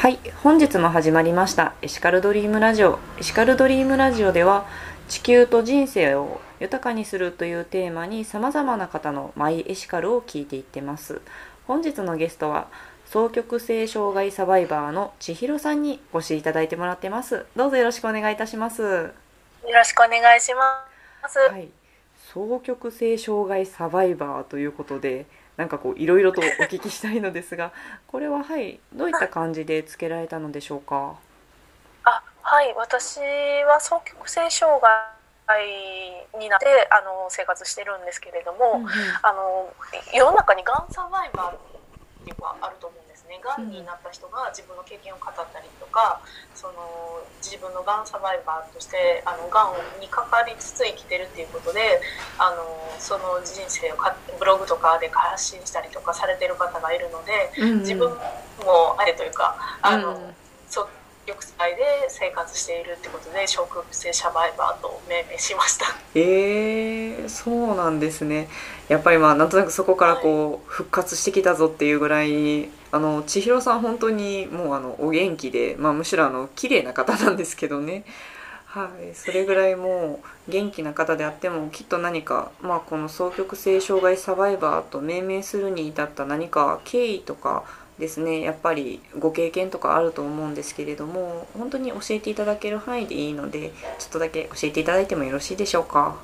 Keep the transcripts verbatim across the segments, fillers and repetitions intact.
はい、本日も始まりましたエシカルドリームラジオ。エシカルドリームラジオでは、地球と人生を豊かにするというテーマに様々な方のマイエシカルを聞いていってます。本日のゲストは双極性障害サバイバーの千尋さんにご視聴いただいてもらってます。どうぞよろしくお願いいたします。よろしくお願いします。はい、双極性障害サバイバーということで、なんかこういろいろとお聞きしたいのですがこれは、はい、どういった感じでつけられたのでしょうか。あ、はい、私は双極性障害になってあの生活してるんですけれども、うんうん、あの世の中にがんサバイバーっていうのがあると思うんですね。がんになった人が自分の経験を語ったりとか、その自分のがんサバイバーとしてあのがんにかかりつつ生きてるっていうことで、あのその人生をブログとかで発信したりとかされてる方がいるので、うんうん、自分もあれというか、あの、うん、双極性で生活しているってことで双極性サバイバーと命名しました。えー、そうなんですね。やっぱりまあなんとなくそこからこう、はい、復活してきたぞっていうぐらい、あの千尋さん本当にもうあのお元気で、まあ、むしろあの綺麗な方なんですけどね。はい、それぐらいもう元気な方であっても、きっと何か、まあ、この双極性障害サバイバーと命名するに至った何か経緯とかですね、やっぱりご経験とかあると思うんですけれども、本当に教えていただける範囲でいいので、ちょっとだけ教えていただいてもよろしいでしょうか。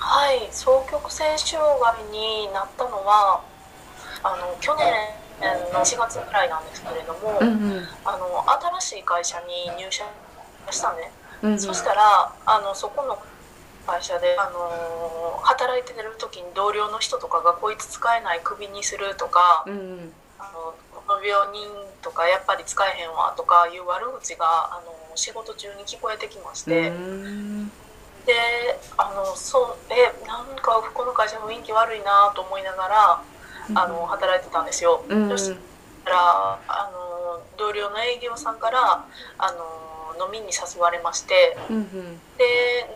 はい、双極性障害になったのはあの去年しがつぐらいなんですけれども、うんうん、あの新しい会社に入社したね、うんうん、そしたらあのそこの会社で、あのー、働いてる時に同僚の人とかがこいつ使えないクビにするとか、うんうん、あのこの病人とかやっぱり使えへんわとかいう悪口があの仕事中に聞こえてきまして、うんであのそうえなんかこの会社雰囲気悪いなと思いながらあの働いてたんですよ。うん、そしたらあの同僚の営業さんからあの飲みに誘われまして、うんうん、で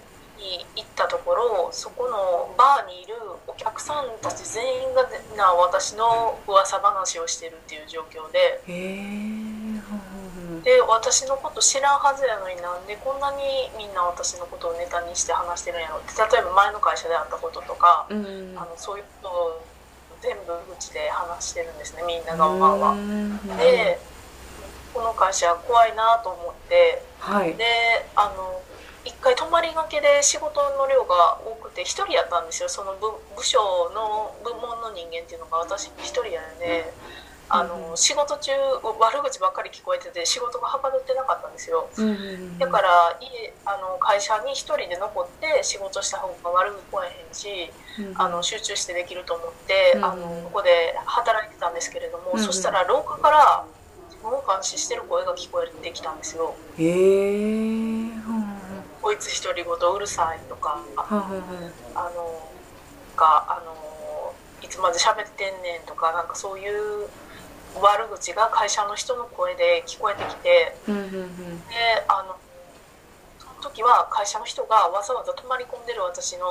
行ったところ、そこのバーにいるお客さんたち全員がな私の噂話をしてるっていう状況で、へで私のこと知らんはずやのに、なんでこんなにみんな私のことをネタにして話してるんやろって、例えば前の会社であったこととか、うんうん、あのそういうことを全部口で話してるんですね、みんながワンワンで、この会社怖いなと思って、はい、であの一回泊まりがけで仕事の量が多くて一人やったんですよ。その 部, 部署の部門の人間っていうのが私一人やんで、あの仕事中悪口ばっかり聞こえてて仕事がはかどってなかったんですよ。だから家あの会社に一人で残って仕事した方が悪く聞こえへんし、あの集中してできると思ってあのここで働いてたんですけれども、そしたら廊下から自分を監視してる声が聞こえてきたんですよ。へー、こいつ独り言うるさいとか、あのかあのいつまで喋ってんねんとか、なんかそういう悪口が会社の人の声で聞こえてきて、であのその時は会社の人がわざわざ泊まり込んでる私の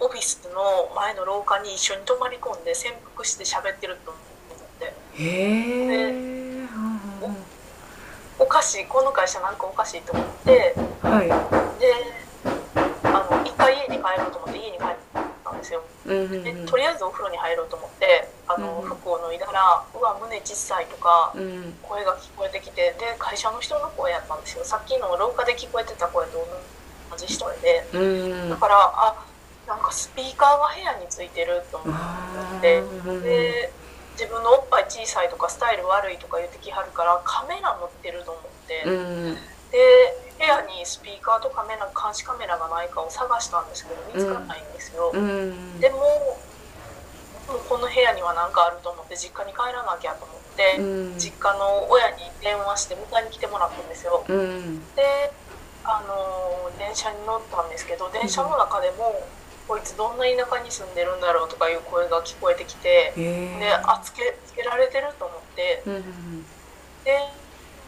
オフィスの前の廊下に一緒に泊まり込んで潜伏して喋ってると思って、へー、お, おかしい、この会社なんかおかしいと思って、はい、であの一回家に帰ろうと思って家に帰ったんですよ。でとりあえずお風呂に入ろうと思ってあの服を脱いだら、うわ胸小さいとか声が聞こえてきて、で会社の人の声やったんですよ。さっきの廊下で聞こえてた声と同じ人で、だからあなんかスピーカーが部屋についてると思って、で自分のおっぱい小さいとかスタイル悪いとか言ってきはるからカメラ持ってると思って、うん、で部屋にスピーカーとカメラ監視カメラがないかを探したんですけど見つからないんですよ。うん、でもこの部屋には何かあると思って実家に帰らなきゃと思って、うん、実家の親に電話して迎えに来てもらったんですよ。うん、であの電車に乗ったんですけど、電車の中でも、うんこいつどんな田舎に住んでるんだろうとかいう声が聞こえてきて、であつけ、つけられてると思って、うんうんうん、で,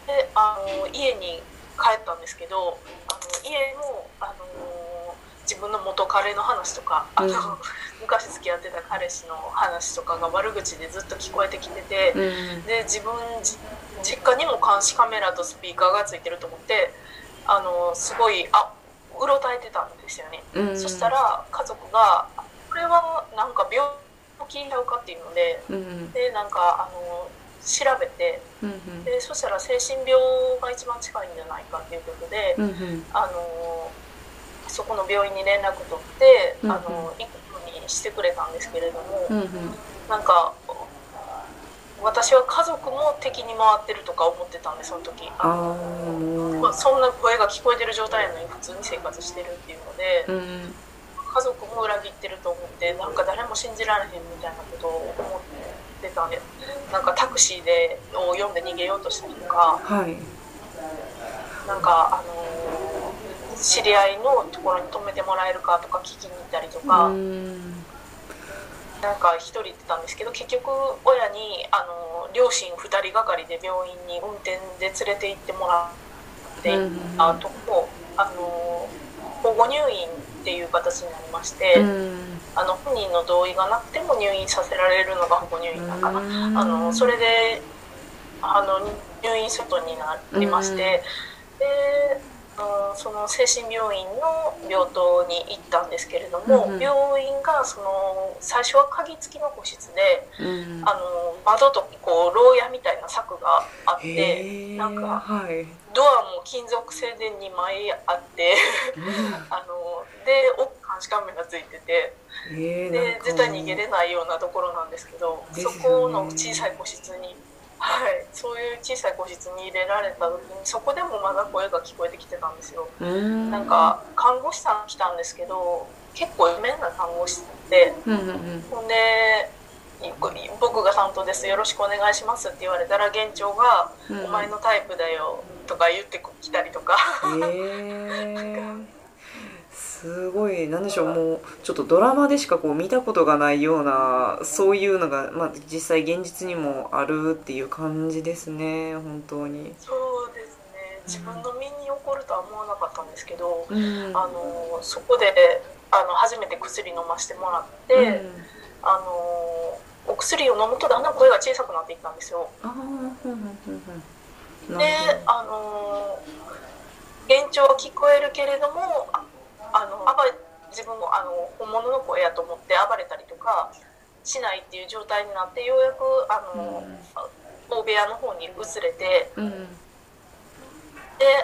であの家に帰ったんですけど、あの家も、あのー、自分の元カレの話とかあの、うん、昔付き合ってた彼氏の話とかが悪口でずっと聞こえてきてて、うん、で自分実家にも監視カメラとスピーカーがついてると思ってあのすごいあうろたえてたんですよね、うん、そしたら家族がこれはなんか病気になるかっていうので、うん、でなんかあの調べて、うん、でそしたら精神病が一番近いんじゃないかっていうことで、うん、あのそこの病院に連絡取って、うん、あの行くようにしてくれたんですけれども、うん、なんか私は家族も敵に回ってるとか思ってたんでその時あのあ、まあ、そんな声が聞こえてる状態なのに普通に生活してるっていうので、うん、家族も裏切ってると思ってなんか誰も信じられへんみたいなことを思ってたんでなんかタクシーでを読んで逃げようとしたりとか、はい、なんかあの知り合いのところに泊めてもらえるかとか聞きに行ったりとか、うんなんか一人行ってたんですけど結局親にあの両親ふたりがかりで病院に運転で連れて行ってもらっていたとこ、うん、あの保護入院っていう形になりまして、うん、あの本人の同意がなくても入院させられるのが保護入院だから、うん、あのそれであの入院することになりまして、うん、でうん、その精神病院の病棟に行ったんですけれども、うんうん、病院がその最初は鍵付きの個室で、うん、あの窓とこう牢屋みたいな柵があってなんか、はい、ドアも金属製でにまいあってあので奥監視カメラついててで絶対逃げれないようなところなんですけどそこの小さい個室に。はい、そういう小さい個室に入れられた時にそこでもまだ声が聞こえてきてたんですよ。うんなんか看護師さん来たんですけど結構有名な看護師さんで、うんうんうん、ほんで僕が担当ですよろしくお願いしますって言われたら現長が、うん、お前のタイプだよとか言ってきたりとか、えー、なんかすごい何でしょうもうちょっとドラマでしかこう見たことがないようなそういうのが、まあ、実際現実にもあるっていう感じですね本当に。そうですね自分の身に起こるとは思わなかったんですけど、うん、あのそこであの初めて薬飲ませてもらって、うん、あのお薬を飲むとだんだん声が小さくなっていったんですよ。あであの現状は聞こえるけれどもあの暴れ自分もあの本物の声やと思って暴れたりとかしないっていう状態になってようやくあの、うん、大部屋の方に移れて、うん、で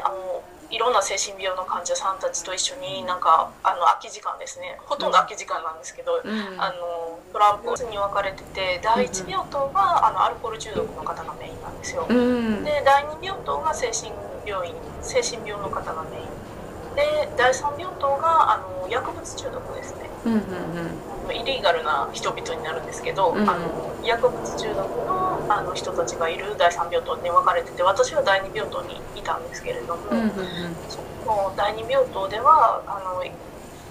あのいろんな精神病の患者さんたちと一緒になんかあの空き時間ですねほとんど空き時間なんですけど、うん、あのトランプに分かれててだいいち病棟があのアルコール中毒の方がメインなんですよ、うん、でだいに病棟が精神病院精神病の方がメインでだいさん病棟があの薬物中毒ですね、うんうんうん、イリーガルな人々になるんですけど、うんうん、あの薬物中毒 の, あの人たちがいるだいさん病棟に分かれてて私はだいに病棟にいたんですけれども、うんうんうん、そのだいに病棟ではあの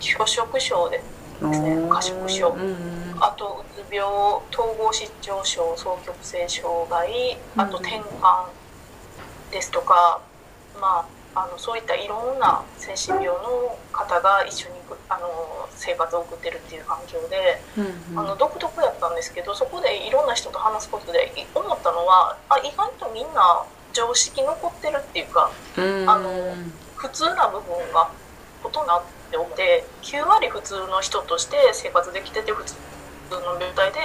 拒食症ですね過食症、うんうん、あとうつ病統合失調症双極性障害あと転換ですとか、うん、まああのそういったいろんな精神病の方が一緒にあの生活を送ってるっていう環境で、うんうん、あの独特やったんですけどそこでいろんな人と話すことで思ったのはあ意外とみんな常識残ってるっていうか、うん、あの普通な部分がほとんどあって思ってきゅう割普通の人として生活できてて普通の状態で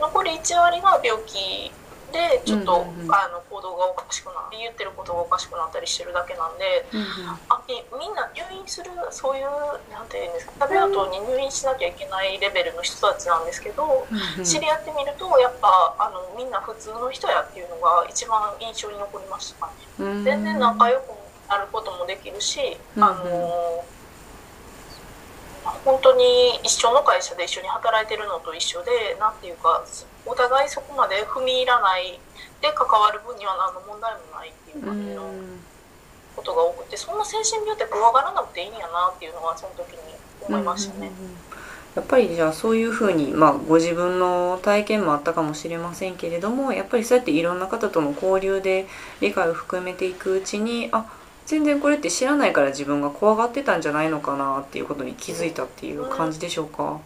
残りいち割が病気でちょっと、うんうんうん、あの行動がおかしくなって言ってることがおかしくなったりしてるだけなんで、うんうん、あみんな入院するそういうなんていうんですか病棟に入院しなきゃいけないレベルの人たちなんですけど、うんうん、知り合ってみるとやっぱあのみんな普通の人やっていうのが一番印象に残りましたね、うんうん、全然仲良くなることもできるし、うんうん、あの本当に一緒の会社で一緒に働いてるのと一緒でなんていうかお互いそこまで踏み入らないで関わる分には何の問題もないっていう感じのことが多くてそんな精神病って怖がらなくていいんやなっていうのはその時に思いましたね、うんうんうん、やっぱりじゃあそういうふうに、まあ、ご自分の体験もあったかもしれませんけれどもやっぱりそうやっていろんな方との交流で理解を含めていくうちにあ全然これって知らないから自分が怖がってたんじゃないのかなっていうことに気づいたっていう感じでしょうか、うんうん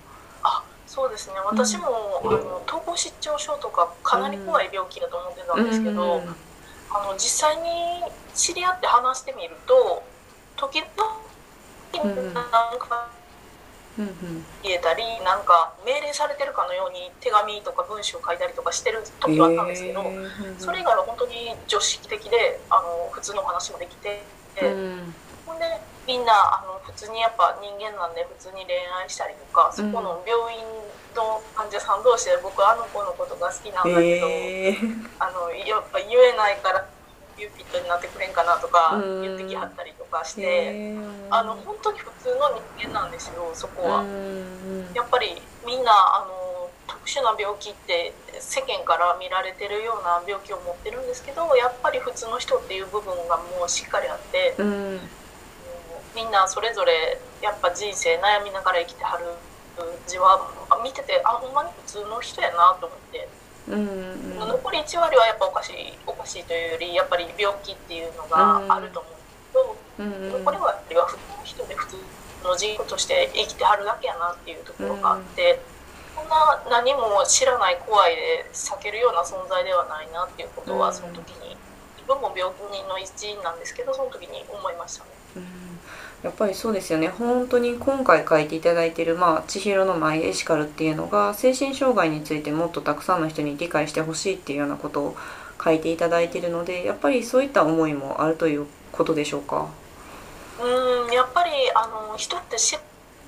そうですね、私も、うん、あの統合失調症とかかなり怖い病気だと思ってたんですけど、うん、あの実際に知り合って話してみると時々なんか入れたり、うん、なんか命令されてるかのように手紙とか文章書いたりとかしてる時はあったんですけど、えー、それ以外は本当に常識的であの普通の話もできて、うん、ほんでみんなあの普通にやっぱ人間なんで普通に恋愛したりとか、そこの病院の患者さん同士で僕あの子のことが好きなんだけど、えー、あのやっぱ言えないからユーピットになってくれんかなとか言ってきはったりとかして、えー、あの本当に普通の人間なんですよ、そこは。やっぱりみんなあの特殊な病気って世間から見られてるような病気を持ってるんですけど、やっぱり普通の人っていう部分がもうしっかりあって、うんみんなそれぞれやっぱ人生悩みながら生きてはる字は見てて、あ、ほんまに普通の人やなと思って、うんうん、残りいち割はやっぱおかしいおかしいというよりやっぱり病気っていうのがあると思うんですけど、うんうん、残りは普通の人で普通の人として生きてはるだけやなっていうところがあって、うん、そんな何も知らない怖いで避けるような存在ではないなっていうことは、その時に自分も病人の一員なんですけど、その時に思いましたね。うんやっぱりそうですよね。本当に今回書いていただいている、まあ、千尋のマイエシカルっていうのが精神障害についてもっとたくさんの人に理解してほしいっていうようなことを書いていただいているので、やっぱりそういった思いもあるということでしょうか。うん、やっぱりあの人って知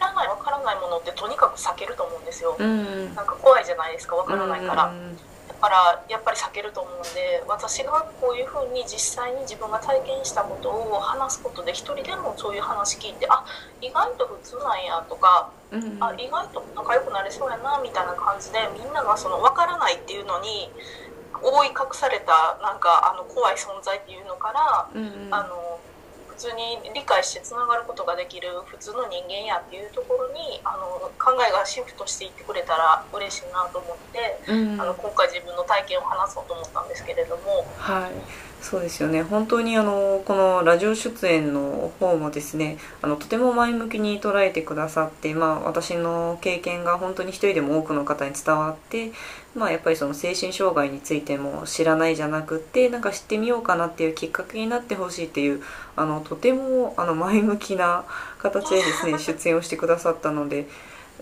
らないわからないものってとにかく避けると思うんですよ。うん、なんか怖いじゃないですか、わからないから。うんだからやっぱり避けると思うんで、私がこういうふうに実際に自分が体験したことを話すことで、一人でもそういう話聞いて、あ、意外と普通なんやとか、うん、あ、意外と仲良くなれそうやなみたいな感じで、みんながその分からないっていうのに覆い隠されたなんかあの怖い存在っていうのから、うん、あの普通に理解してつながることができる普通の人間やっていうところにあの考えがシフトしていってくれたら嬉しいなと思って、うん、あの今回自分の体験を話そうと思ったんですけれども、はい、そうですよね。本当にあのこのラジオ出演の方もですね、あのとても前向きに捉えてくださって、まあ、私の経験が本当に一人でも多くの方に伝わって、まあ、やっぱりその精神障害についても知らないじゃなくて、なんか知ってみようかなっていうきっかけになってほしいっていうあのとてもあの前向きな形でですね出演をしてくださったので、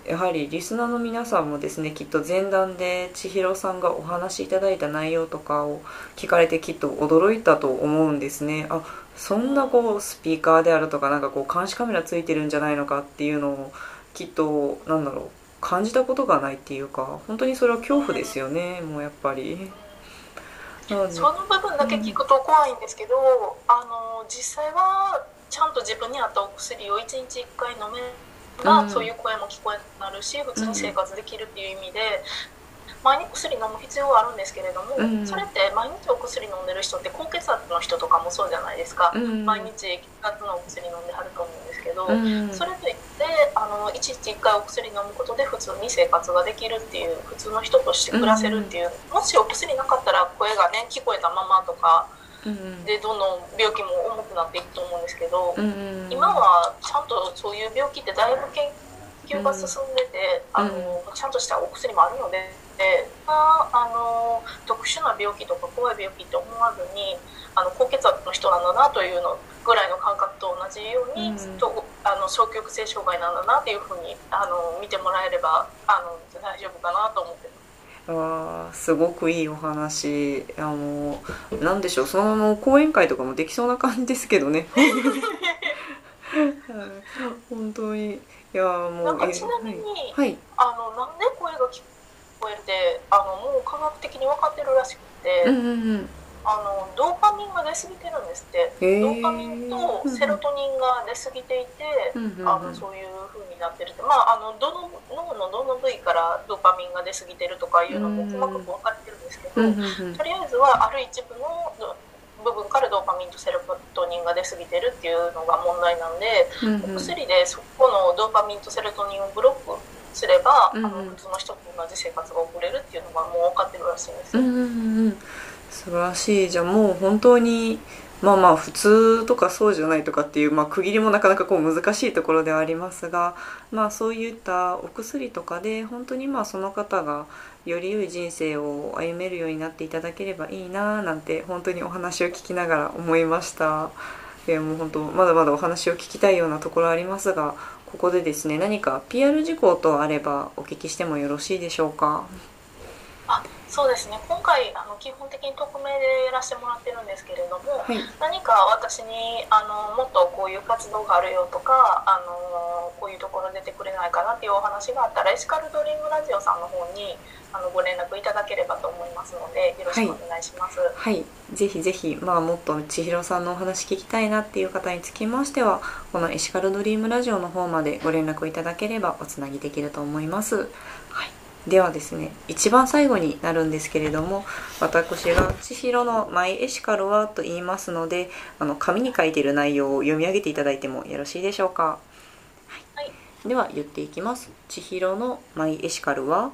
やはりリスナーの皆さんもですね、きっと前段で千尋さんがお話しいただいた内容とかを聞かれてきっと驚いたと思うんですね。あ、そんなこうスピーカーであるとか、なんかこう監視カメラついてるんじゃないのかっていうのをきっとなんだろう感じたことがないっていうか、本当にそれは恐怖ですよね、もうやっぱり。その部分だけ聞くと怖いんですけど、あの実際はちゃんと自分に合ったお薬をいちにちいっかい飲めば、うん、そういう声も聞こえなくなるし、普通に生活できるっていう意味で、うん、毎日薬飲む必要はあるんですけれども、うん、それって毎日お薬飲んでる人って高血圧の人とかもそうじゃないですか、うん、毎日血圧のお薬飲んではると思うんですけど、うん、それといってあのいちにちいっかいお薬飲むことで普通に生活ができるっていう、普通の人として暮らせるっていう、うん、もしお薬なかったら声がね聞こえたままとかでどんどん病気も重くなっていくと思うんですけど、うん、今はちゃんとそういう病気ってだいぶ研究が進んでて、うん、あのちゃんとしたお薬もあるので、であの特殊な病気とか怖い病気って思わずに、あの高血圧の人なんだなというのぐらいの感覚と同じように、うん、ずっとあの消極性障害なんだなっていうふうにあの見てもらえればあの大丈夫かなと思ってます。あ、すごくいいお話。あのなんでしょう、そのまま講演会とかもできそうな感じですけどね。本当にいやもうなんかちなみに、はい、あのなんで声が聞こえて、あのもう科学的に分かってるらしくて、うんうんうん、あのドーパミンが出過ぎてるんですって、えー、ドーパミンとセロトニンが出過ぎていて、うんうん、あのそういう風になってるって、まあ、あのどの脳のどの部位からドーパミンが出過ぎてるとかいうのも細かく分かれてるんですけど、うんうん、とりあえずはある一部の部分からドーパミンとセロトニンが出過ぎてるっていうのが問題なんで、うんうん、お薬でそこのドーパミンとセロトニンをブロックすれば、うんうん、あの普通の人と同じ生活が送れるっていうのがもう分かってるらしいんですよ。うんうんうん、素晴らしい。じゃあもう本当にまあまあ普通とかそうじゃないとかっていう、まあ、区切りもなかなかこう難しいところではありますが、まあ、そういったお薬とかで本当にまあその方がより良い人生を歩めるようになっていただければいいななんて本当にお話を聞きながら思いました。いやもう本当まだまだお話を聞きたいようなところありますが、ここでですね何か ピーアール 事項等あればお聞きしてもよろしいでしょうか。あ、そうですね、今回あの基本的に匿名でやらせてもらってるんですけれども、はい、何か私にあのもっとこういう活動があるよとかあのこういうところ出てくれないかなっていうお話があったらエシカルドリームラジオさんの方にあのご連絡いただければと思いますのでよろしくお願いします。はい、はい、ぜひぜひ、まあ、もっと千尋さんのお話聞きたいなっていう方につきましてはこのエシカルドリームラジオの方までご連絡いただければおつなぎできると思います。はい、ではですね、一番最後になるんですけれども、私が千尋のマイエシカルはと言いますので、あの紙に書いている内容を読み上げていただいてもよろしいでしょうか。はいはい、では言っていきます。千尋のマイエシカルは、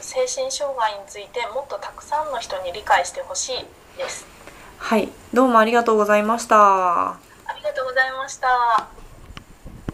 精神障害についてもっとたくさんの人に理解してほしいです。はい、どうもありがとうございました。ありがとうございました。